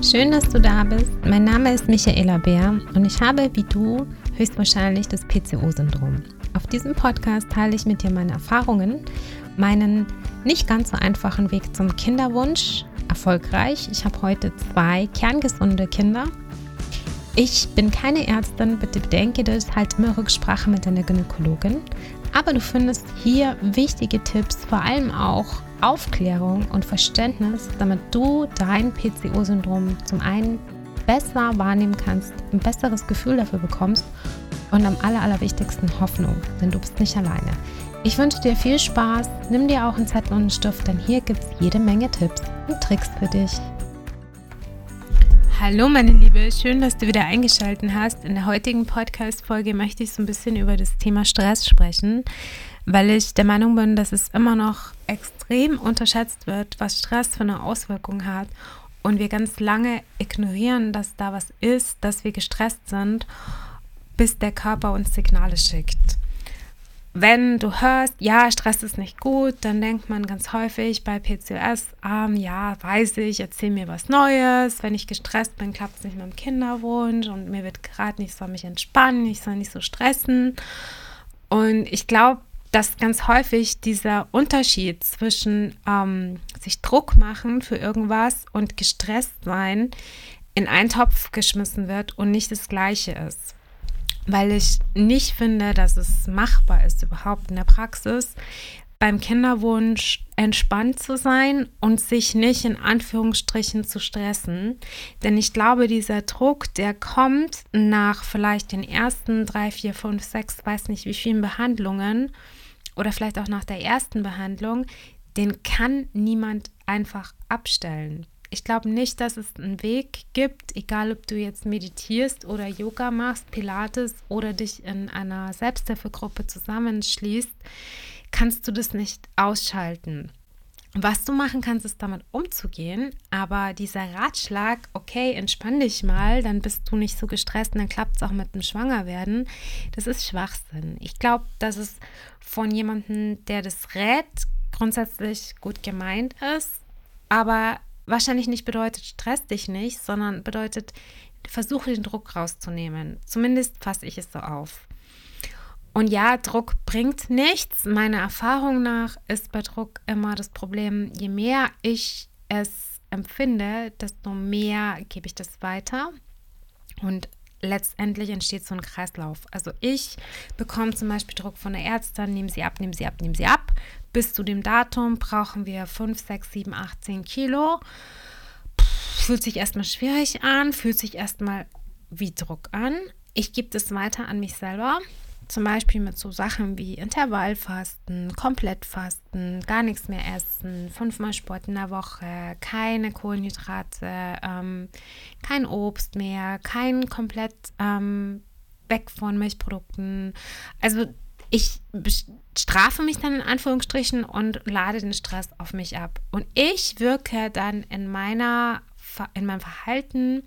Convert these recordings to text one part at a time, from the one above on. Schön, dass du da bist. Mein Name ist Michaela Bär und ich habe, wie du, höchstwahrscheinlich das PCOS-Syndrom. Auf diesem Podcast teile ich mit dir meine Erfahrungen, meinen nicht ganz so einfachen Weg zum Kinderwunsch, erfolgreich. Ich habe heute 2 kerngesunde Kinder. Ich bin keine Ärztin, bitte bedenke das, halt immer Rücksprache mit deiner Gynäkologin. Aber du findest hier wichtige Tipps, vor allem auch Aufklärung und Verständnis, damit du dein PCOS-Syndrom zum einen besser wahrnehmen kannst, ein besseres Gefühl dafür bekommst und am allerwichtigsten Hoffnung, denn du bist nicht alleine. Ich wünsche dir viel Spaß, nimm dir auch einen Zettel und einen Stift, denn hier gibt es jede Menge Tipps und Tricks für dich. Hallo meine Liebe, schön, dass du wieder eingeschaltet hast. In der heutigen Podcast-Folge möchte ich so ein bisschen über das Thema Stress sprechen, weil ich der Meinung bin, dass es immer noch extrem unterschätzt wird, was Stress für eine Auswirkung hat und wir ganz lange ignorieren, dass da was ist, dass wir gestresst sind, bis der Körper uns Signale schickt. Wenn du hörst, ja, Stress ist nicht gut, dann denkt man ganz häufig bei PCOS, ja, weiß ich, erzähl mir was Neues, wenn ich gestresst bin, klappt es nicht mit dem Kinderwunsch und mir wird gerade nicht, soll mich entspannen, ich soll nicht so stressen. Und ich glaube, dass ganz häufig dieser Unterschied zwischen sich Druck machen für irgendwas und gestresst sein in einen Topf geschmissen wird und nicht das Gleiche ist. Weil ich nicht finde, dass es machbar ist, überhaupt in der Praxis beim Kinderwunsch entspannt zu sein und sich nicht in Anführungsstrichen zu stressen. Denn ich glaube, dieser Druck, der kommt nach vielleicht den ersten 3, 4, 5, 6, weiß nicht wie vielen Behandlungen oder vielleicht auch nach der ersten Behandlung, den kann niemand einfach abstellen. Ich glaube nicht, dass es einen Weg gibt, egal ob du jetzt meditierst oder Yoga machst, Pilates oder dich in einer Selbsthilfegruppe zusammenschließt, kannst du das nicht ausschalten. Was du machen kannst, ist damit umzugehen, aber dieser Ratschlag, okay, entspann dich mal, dann bist du nicht so gestresst und dann klappt es auch mit dem Schwangerwerden, das ist Schwachsinn. Ich glaube, dass es von jemandem, der das rät, grundsätzlich gut gemeint ist, aber wahrscheinlich nicht bedeutet, stress dich nicht, sondern bedeutet, versuche den Druck rauszunehmen. Zumindest fasse ich es so auf. Und ja, Druck bringt nichts. Meiner Erfahrung nach ist bei Druck immer das Problem, je mehr ich es empfinde, desto mehr gebe ich das weiter. Und letztendlich entsteht so ein Kreislauf. Also ich bekomme zum Beispiel Druck von der Ärztin, nehmen sie ab. Bis zu dem Datum brauchen wir 5, 6, 7, 8, 10 Kilo. Fühlt sich erstmal schwierig an, fühlt sich erstmal wie Druck an. Ich gebe das weiter an mich selber, zum Beispiel mit so Sachen wie Intervallfasten, Komplettfasten, gar nichts mehr essen, 5-mal Sport in der Woche, keine Kohlenhydrate, kein Obst mehr, kein komplett weg von Milchprodukten. Also ich strafe mich dann in Anführungsstrichen und lade den Stress auf mich ab. Und ich wirke dann in meinem Verhalten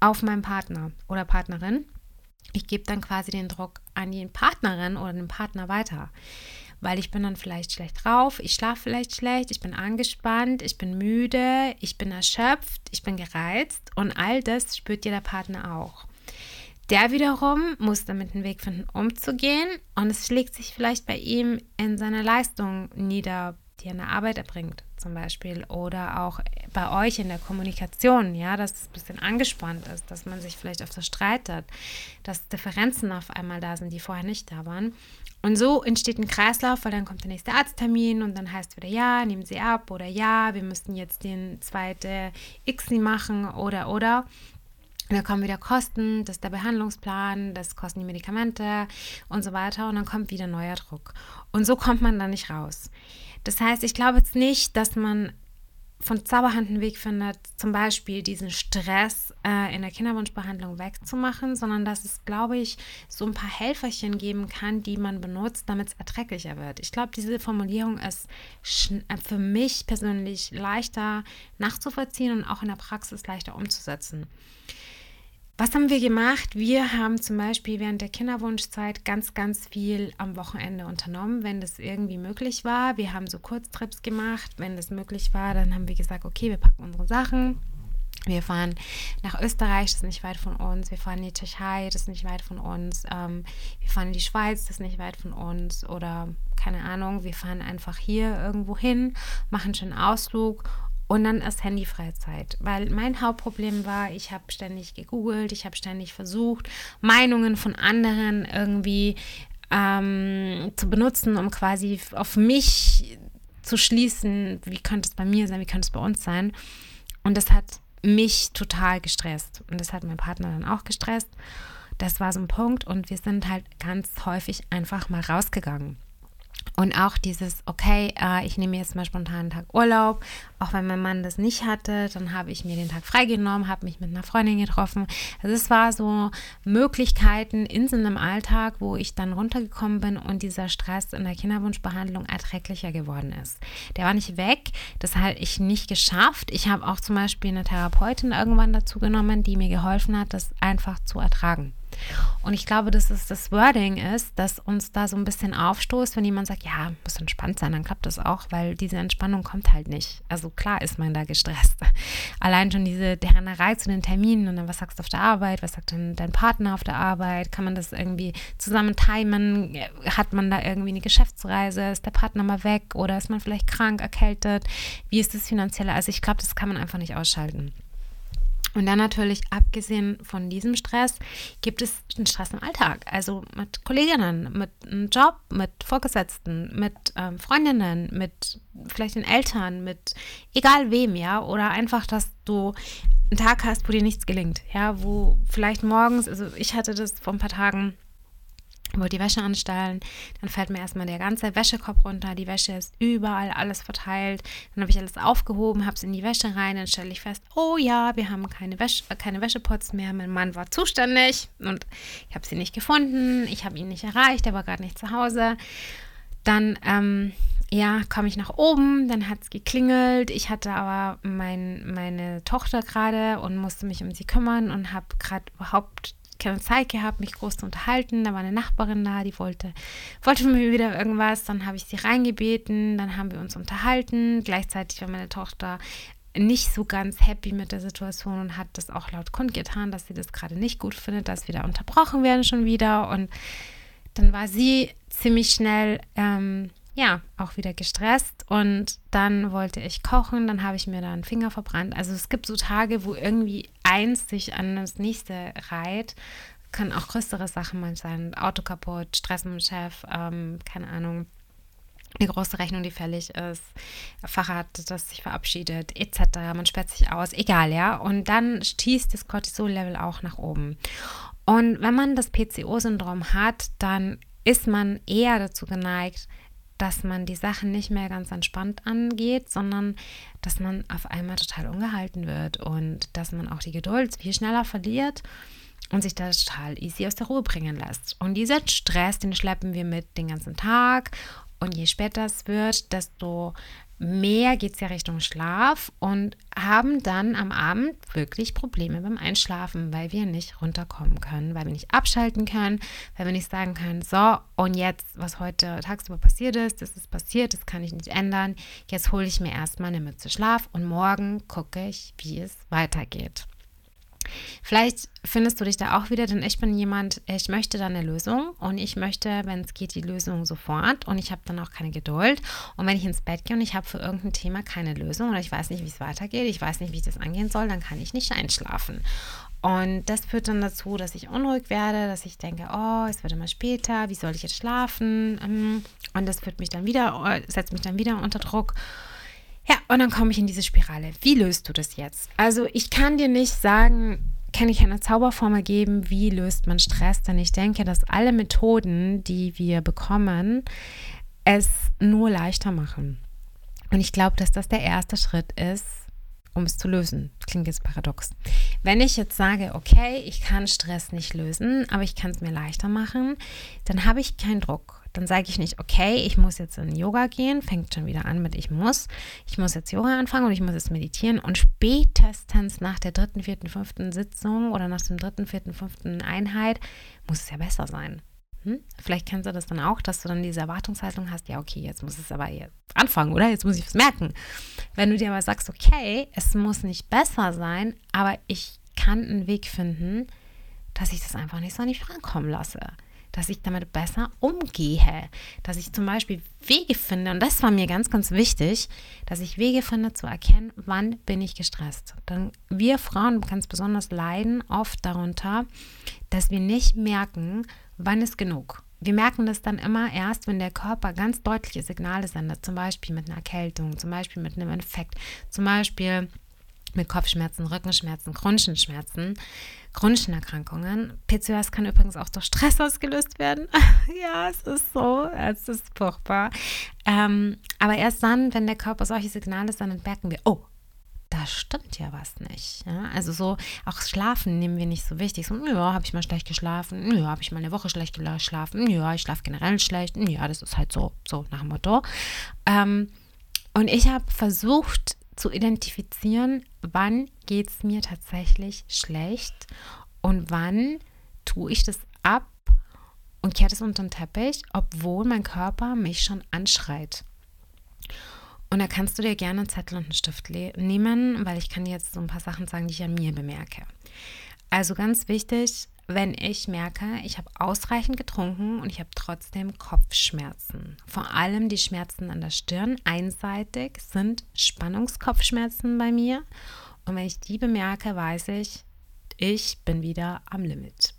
auf meinen Partner oder Partnerin. Ich gebe dann quasi den Druck an die Partnerin oder den Partner weiter, weil ich bin dann vielleicht schlecht drauf, ich schlafe vielleicht schlecht, ich bin angespannt, ich bin müde, ich bin erschöpft, ich bin gereizt und all das spürt jeder Partner auch. Der wiederum muss damit einen Weg finden, umzugehen und es schlägt sich vielleicht bei ihm in seiner Leistung nieder, die er in der Arbeit erbringt zum Beispiel oder auch bei euch in der Kommunikation, ja, dass es ein bisschen angespannt ist, dass man sich vielleicht öfter streitet, dass Differenzen auf einmal da sind, die vorher nicht da waren. Und so entsteht ein Kreislauf, weil dann kommt der nächste Arzttermin und dann heißt wieder, ja, nehmen Sie ab oder ja, wir müssen jetzt den zweiten ICSI machen oder. Und dann kommen wieder Kosten, das ist der Behandlungsplan, das kosten die Medikamente und so weiter. Und dann kommt wieder neuer Druck. Und so kommt man da nicht raus. Das heißt, ich glaube jetzt nicht, dass man von Zauberhand einen Weg findet, zum Beispiel diesen Stress in der Kinderwunschbehandlung wegzumachen, sondern dass es, glaube ich, so ein paar Helferchen geben kann, die man benutzt, damit es erträglicher wird. Ich glaube, diese Formulierung ist für mich persönlich leichter nachzuvollziehen und auch in der Praxis leichter umzusetzen. Was haben wir gemacht? Wir haben zum Beispiel während der Kinderwunschzeit ganz, ganz viel am Wochenende unternommen, wenn das irgendwie möglich war. Wir haben so Kurztrips gemacht, wenn das möglich war. Dann haben wir gesagt, okay, wir packen unsere Sachen, Wir fahren nach Österreich, das ist nicht weit von uns. Wir fahren in die Tschechei, das ist nicht weit von uns. Wir fahren in die Schweiz, das ist nicht weit von uns. Oder, keine Ahnung, wir fahren einfach hier irgendwo hin, machen einen schönen Ausflug und dann ist Handyfreizeit. Weil mein Hauptproblem war, ich habe ständig gegoogelt, ich habe ständig versucht, Meinungen von anderen irgendwie zu benutzen, um quasi auf mich zu schließen, wie könnte es bei mir sein, wie könnte es bei uns sein. Und das hat mich total gestresst. Und das hat mein Partner dann auch gestresst. Das war so ein Punkt. Und wir sind halt ganz häufig einfach mal rausgegangen. Und auch dieses, okay, ich nehme jetzt mal spontan einen Tag Urlaub. Auch wenn mein Mann das nicht hatte, dann habe ich mir den Tag freigenommen, habe mich mit einer Freundin getroffen. Also es war so Möglichkeiten, Inseln im Alltag, wo ich dann runtergekommen bin und dieser Stress in der Kinderwunschbehandlung erträglicher geworden ist. Der war nicht weg, das habe ich nicht geschafft. Ich habe auch zum Beispiel eine Therapeutin irgendwann dazu genommen, die mir geholfen hat, das einfach zu ertragen. Und ich glaube, dass es das Wording ist, das uns da so ein bisschen aufstoßt, wenn jemand sagt, ja, muss entspannt sein, dann klappt das auch, weil diese Entspannung kommt halt nicht. Also klar ist man da gestresst. Allein schon diese Dernerei zu den Terminen und dann, was sagst du auf der Arbeit, was sagt denn dein Partner auf der Arbeit, kann man das irgendwie zusammen timen, hat man da irgendwie eine Geschäftsreise, ist der Partner mal weg oder ist man vielleicht krank, erkältet, wie ist das finanziell? Also ich glaube, das kann man einfach nicht ausschalten. Und dann natürlich, abgesehen von diesem Stress, gibt es einen Stress im Alltag. Also mit Kolleginnen, mit einem Job, mit Vorgesetzten, mit Freundinnen, mit vielleicht den Eltern, mit egal wem, ja. Oder einfach, dass du einen Tag hast, wo dir nichts gelingt, ja. Wo vielleicht morgens, also ich hatte das vor ein paar Tagen, wollte die Wäsche anstellen, dann fällt mir erstmal der ganze Wäschekorb runter, die Wäsche ist überall, alles verteilt, dann habe ich alles aufgehoben, habe es in die Wäsche rein, dann stelle ich fest, oh ja, wir haben keine Wäschepots mehr, mein Mann war zuständig und ich habe sie nicht gefunden, ich habe ihn nicht erreicht, er war gerade nicht zu Hause. Dann komme ich nach oben, dann hat es geklingelt, ich hatte aber meine Tochter gerade und musste mich um sie kümmern und habe gerade überhaupt keine Zeit gehabt, mich groß zu unterhalten. Da war eine Nachbarin da, die wollte mir wieder irgendwas. Dann habe ich sie reingebeten, dann haben wir uns unterhalten. Gleichzeitig war meine Tochter nicht so ganz happy mit der Situation und hat das auch laut kundgetan, dass sie das gerade nicht gut findet, dass wir da unterbrochen werden schon wieder. Und dann war sie ziemlich schnell auch wieder gestresst und dann wollte ich kochen, dann habe ich mir da einen Finger verbrannt. Also es gibt so Tage, wo irgendwie eins sich an das nächste reiht. Kann auch größere Sachen mal sein. Auto kaputt, Stress mit dem Chef, keine Ahnung, eine große Rechnung, die fällig ist, Fahrrad, das sich verabschiedet, etc. Man sperrt sich aus, egal, ja. Und dann schießt das Cortisol-Level auch nach oben. Und wenn man das PCO-Syndrom hat, dann ist man eher dazu geneigt, dass man die Sachen nicht mehr ganz entspannt angeht, sondern dass man auf einmal total ungehalten wird und dass man auch die Geduld viel schneller verliert und sich da total easy aus der Ruhe bringen lässt. Und diesen Stress, den schleppen wir mit den ganzen Tag und je später es wird, desto mehr geht es ja Richtung Schlaf und haben dann am Abend wirklich Probleme beim Einschlafen, weil wir nicht runterkommen können, weil wir nicht abschalten können, weil wir nicht sagen können, so und jetzt, was heute tagsüber passiert ist, das ist passiert, das kann ich nicht ändern, jetzt hole ich mir erstmal eine Mütze Schlaf und morgen gucke ich, wie es weitergeht. Vielleicht findest du dich da auch wieder, denn ich bin jemand, ich möchte da eine Lösung und ich möchte, wenn es geht, die Lösung sofort und ich habe dann auch keine Geduld und wenn ich ins Bett gehe und ich habe für irgendein Thema keine Lösung oder ich weiß nicht, wie es weitergeht, ich weiß nicht, wie ich das angehen soll, dann kann ich nicht einschlafen. Und das führt dann dazu, dass ich unruhig werde, dass ich denke, oh, es wird immer später, wie soll ich jetzt schlafen? Und das setzt mich dann wieder unter Druck. Ja, und dann komme ich in diese Spirale. Wie löst du das jetzt? Also ich kann dir nicht sagen, kann ich eine Zauberformel geben, wie löst man Stress? Denn ich denke, dass alle Methoden, die wir bekommen, es nur leichter machen. Und ich glaube, dass das der erste Schritt ist, um es zu lösen. Klingt jetzt paradox. Wenn ich jetzt sage, okay, ich kann Stress nicht lösen, aber ich kann es mir leichter machen, dann habe ich keinen Druck. Dann sage ich nicht, okay, ich muss jetzt in Yoga gehen, fängt schon wieder an mit ich muss jetzt Yoga anfangen und ich muss jetzt meditieren und spätestens nach der 3., 4., 5. Sitzung oder nach dem 3., 4., 5. Einheit muss es ja besser sein. Vielleicht kennst du das dann auch, dass du dann diese Erwartungshaltung hast, ja okay, jetzt muss es aber jetzt anfangen, oder? Jetzt muss ich was merken. Wenn du dir aber sagst, okay, es muss nicht besser sein, aber ich kann einen Weg finden, dass ich das einfach nicht so an mich rankommen lasse, dass ich damit besser umgehe, dass ich zum Beispiel Wege finde, und das war mir ganz, ganz wichtig, dass ich Wege finde zu erkennen, wann bin ich gestresst. Denn wir Frauen ganz besonders leiden oft darunter, dass wir nicht merken, wann ist genug. Wir merken das dann immer erst, wenn der Körper ganz deutliche Signale sendet, zum Beispiel mit einer Erkältung, zum Beispiel mit einem Infekt, zum Beispiel mit Kopfschmerzen, Rückenschmerzen, Grundschenerkrankungen. PCOS kann übrigens auch durch Stress ausgelöst werden. Ja, es ist so, es ist furchtbar. Aber erst dann, wenn der Körper solche Signale sendet, merken wir, oh, da stimmt ja was nicht. Ja? Also so, auch Schlafen nehmen wir nicht so wichtig. So, ja, habe ich mal schlecht geschlafen? Ja, habe ich mal eine Woche schlecht geschlafen? Ja, ich schlafe generell schlecht. Ja, das ist halt so nach dem Motto. Und ich habe versucht zu identifizieren, wann geht es mir tatsächlich schlecht und wann tue ich das ab und kehrt es unter den Teppich, obwohl mein Körper mich schon anschreit. Und da kannst du dir gerne einen Zettel und einen Stift nehmen, weil ich kann dir jetzt so ein paar Sachen sagen, die ich an mir bemerke. Also ganz wichtig, wenn ich merke, ich habe ausreichend getrunken und ich habe trotzdem Kopfschmerzen. Vor allem die Schmerzen an der Stirn einseitig sind Spannungskopfschmerzen bei mir. Und wenn ich die bemerke, weiß ich, ich bin wieder am Limit.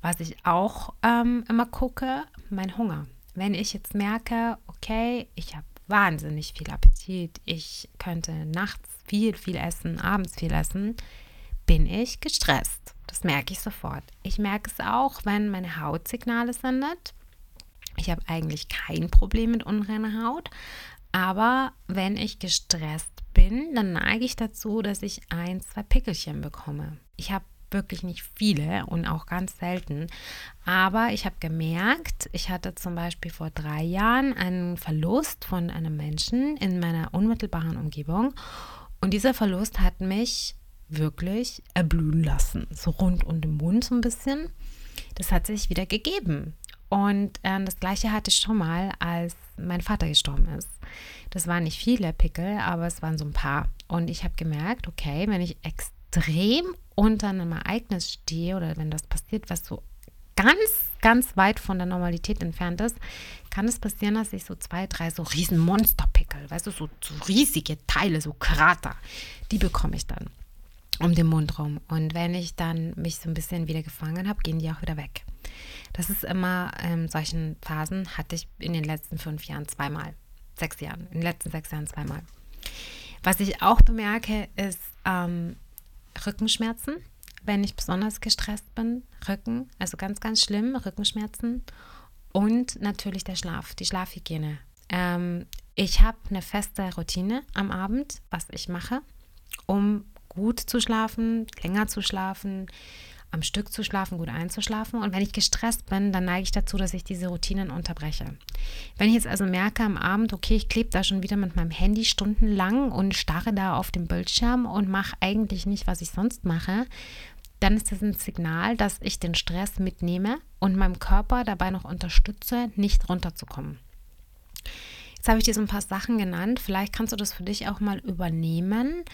Was ich auch immer gucke, mein Hunger. Wenn ich jetzt merke, okay, ich habe wahnsinnig viel Appetit, ich könnte nachts viel, viel essen, abends viel essen, bin ich gestresst. Das merke ich sofort. Ich merke es auch, wenn meine Haut Signale sendet. Ich habe eigentlich kein Problem mit unreiner Haut, aber wenn ich gestresst bin, dann neige ich dazu, dass ich 1-2 Pickelchen bekomme. Ich habe wirklich nicht viele und auch ganz selten, aber ich habe gemerkt, ich hatte zum Beispiel vor 3 Jahren einen Verlust von einem Menschen in meiner unmittelbaren Umgebung und dieser Verlust hat mich wirklich erblühen lassen, so rund um den Mund so ein bisschen. Das hat sich wieder gegeben. Und das Gleiche hatte ich schon mal, als mein Vater gestorben ist. Das waren nicht viele Pickel, aber es waren so ein paar. Und ich habe gemerkt, okay, wenn ich extrem unter einem Ereignis stehe oder wenn das passiert, was so ganz, ganz weit von der Normalität entfernt ist, kann es passieren, dass ich so 2, 3 so riesen Monsterpickel, weißt du, so riesige Teile, so Krater, die bekomme ich dann um den Mund rum. Und wenn ich dann mich so ein bisschen wieder gefangen habe, gehen die auch wieder weg. Das ist immer, solchen Phasen hatte ich in den letzten 5 Jahren 2-mal. 6 Jahren, in den letzten 6 Jahren 2-mal. Was ich auch bemerke, ist Rückenschmerzen, wenn ich besonders gestresst bin. Rücken, also ganz, ganz schlimm, Rückenschmerzen. Und natürlich der Schlaf, die Schlafhygiene. Ich habe eine feste Routine am Abend, was ich mache, um gut zu schlafen, länger zu schlafen, am Stück zu schlafen, gut einzuschlafen. Und wenn ich gestresst bin, dann neige ich dazu, dass ich diese Routinen unterbreche. Wenn ich jetzt also merke am Abend, okay, ich klebe da schon wieder mit meinem Handy stundenlang und starre da auf den Bildschirm und mache eigentlich nicht, was ich sonst mache, dann ist das ein Signal, dass ich den Stress mitnehme und meinem Körper dabei noch unterstütze, nicht runterzukommen. Jetzt habe ich dir so ein paar Sachen genannt. Vielleicht kannst du das für dich auch mal übernehmen.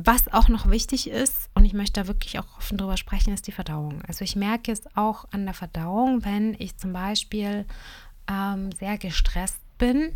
Was auch noch wichtig ist, und ich möchte da wirklich auch offen drüber sprechen, ist die Verdauung. Also ich merke es auch an der Verdauung, wenn ich zum Beispiel sehr gestresst bin,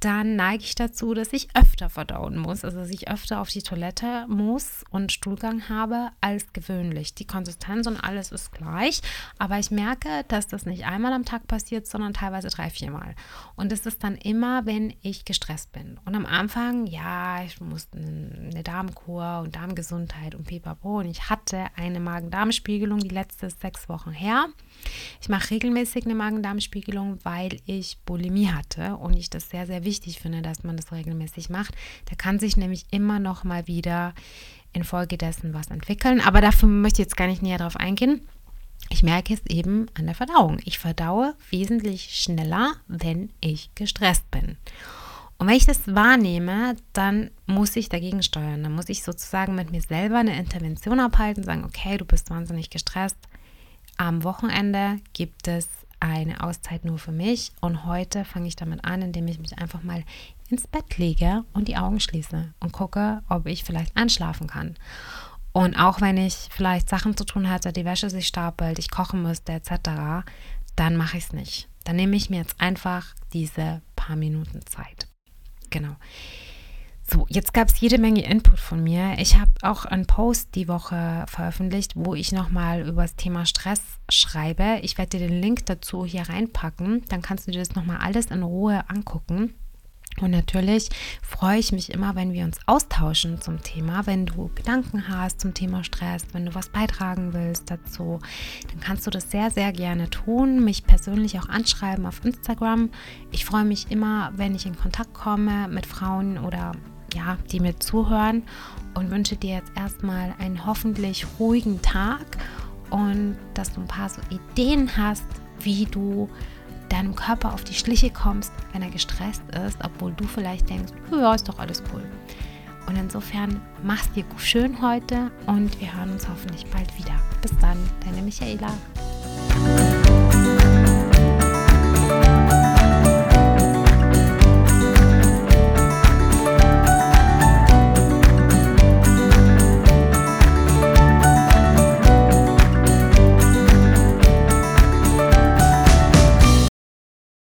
dann neige ich dazu, dass ich öfter verdauen muss, also dass ich öfter auf die Toilette muss und Stuhlgang habe als gewöhnlich. Die Konsistenz und alles ist gleich, aber ich merke, dass das nicht einmal am Tag passiert, sondern teilweise 3-4-mal. Und das ist dann immer, wenn ich gestresst bin. Und am Anfang, ja, ich musste eine Darmkur und Darmgesundheit und pipapo und ich hatte eine Magen-Darm-Spiegelung, die letzte 6 Wochen her. Ich mache regelmäßig eine Magen-Darm-Spiegelung, weil ich Bulimie hatte und ich das sehr, sehr wichtig finde, dass man das regelmäßig macht. Da kann sich nämlich immer noch mal wieder infolgedessen was entwickeln. Aber dafür möchte ich jetzt gar nicht näher drauf eingehen. Ich merke es eben an der Verdauung. Ich verdaue wesentlich schneller, wenn ich gestresst bin. Und wenn ich das wahrnehme, dann muss ich dagegen steuern. Dann muss ich sozusagen mit mir selber eine Intervention abhalten und sagen, okay, du bist wahnsinnig gestresst. Am Wochenende gibt es eine Auszeit nur für mich und heute fange ich damit an, indem ich mich einfach mal ins Bett lege und die Augen schließe und gucke, ob ich vielleicht einschlafen kann. Und auch wenn ich vielleicht Sachen zu tun hatte, die Wäsche sich stapelt, ich kochen müsste etc., dann mache ich es nicht. Dann nehme ich mir jetzt einfach diese paar Minuten Zeit. Genau. So, jetzt gab es jede Menge Input von mir. Ich habe auch einen Post die Woche veröffentlicht, wo ich nochmal über das Thema Stress schreibe. Ich werde dir den Link dazu hier reinpacken. Dann kannst du dir das nochmal alles in Ruhe angucken. Und natürlich freue ich mich immer, wenn wir uns austauschen zum Thema. Wenn du Gedanken hast zum Thema Stress, wenn du was beitragen willst dazu, dann kannst du das sehr, sehr gerne tun. Mich persönlich auch anschreiben auf Instagram. Ich freue mich immer, wenn ich in Kontakt komme mit Frauen oder ja, die mir zuhören und wünsche dir jetzt erstmal einen hoffentlich ruhigen Tag und dass du ein paar so Ideen hast, wie du deinem Körper auf die Schliche kommst, wenn er gestresst ist, obwohl du vielleicht denkst, ja, ist doch alles cool. Und insofern mach's dir schön heute und wir hören uns hoffentlich bald wieder. Bis dann, deine Michaela.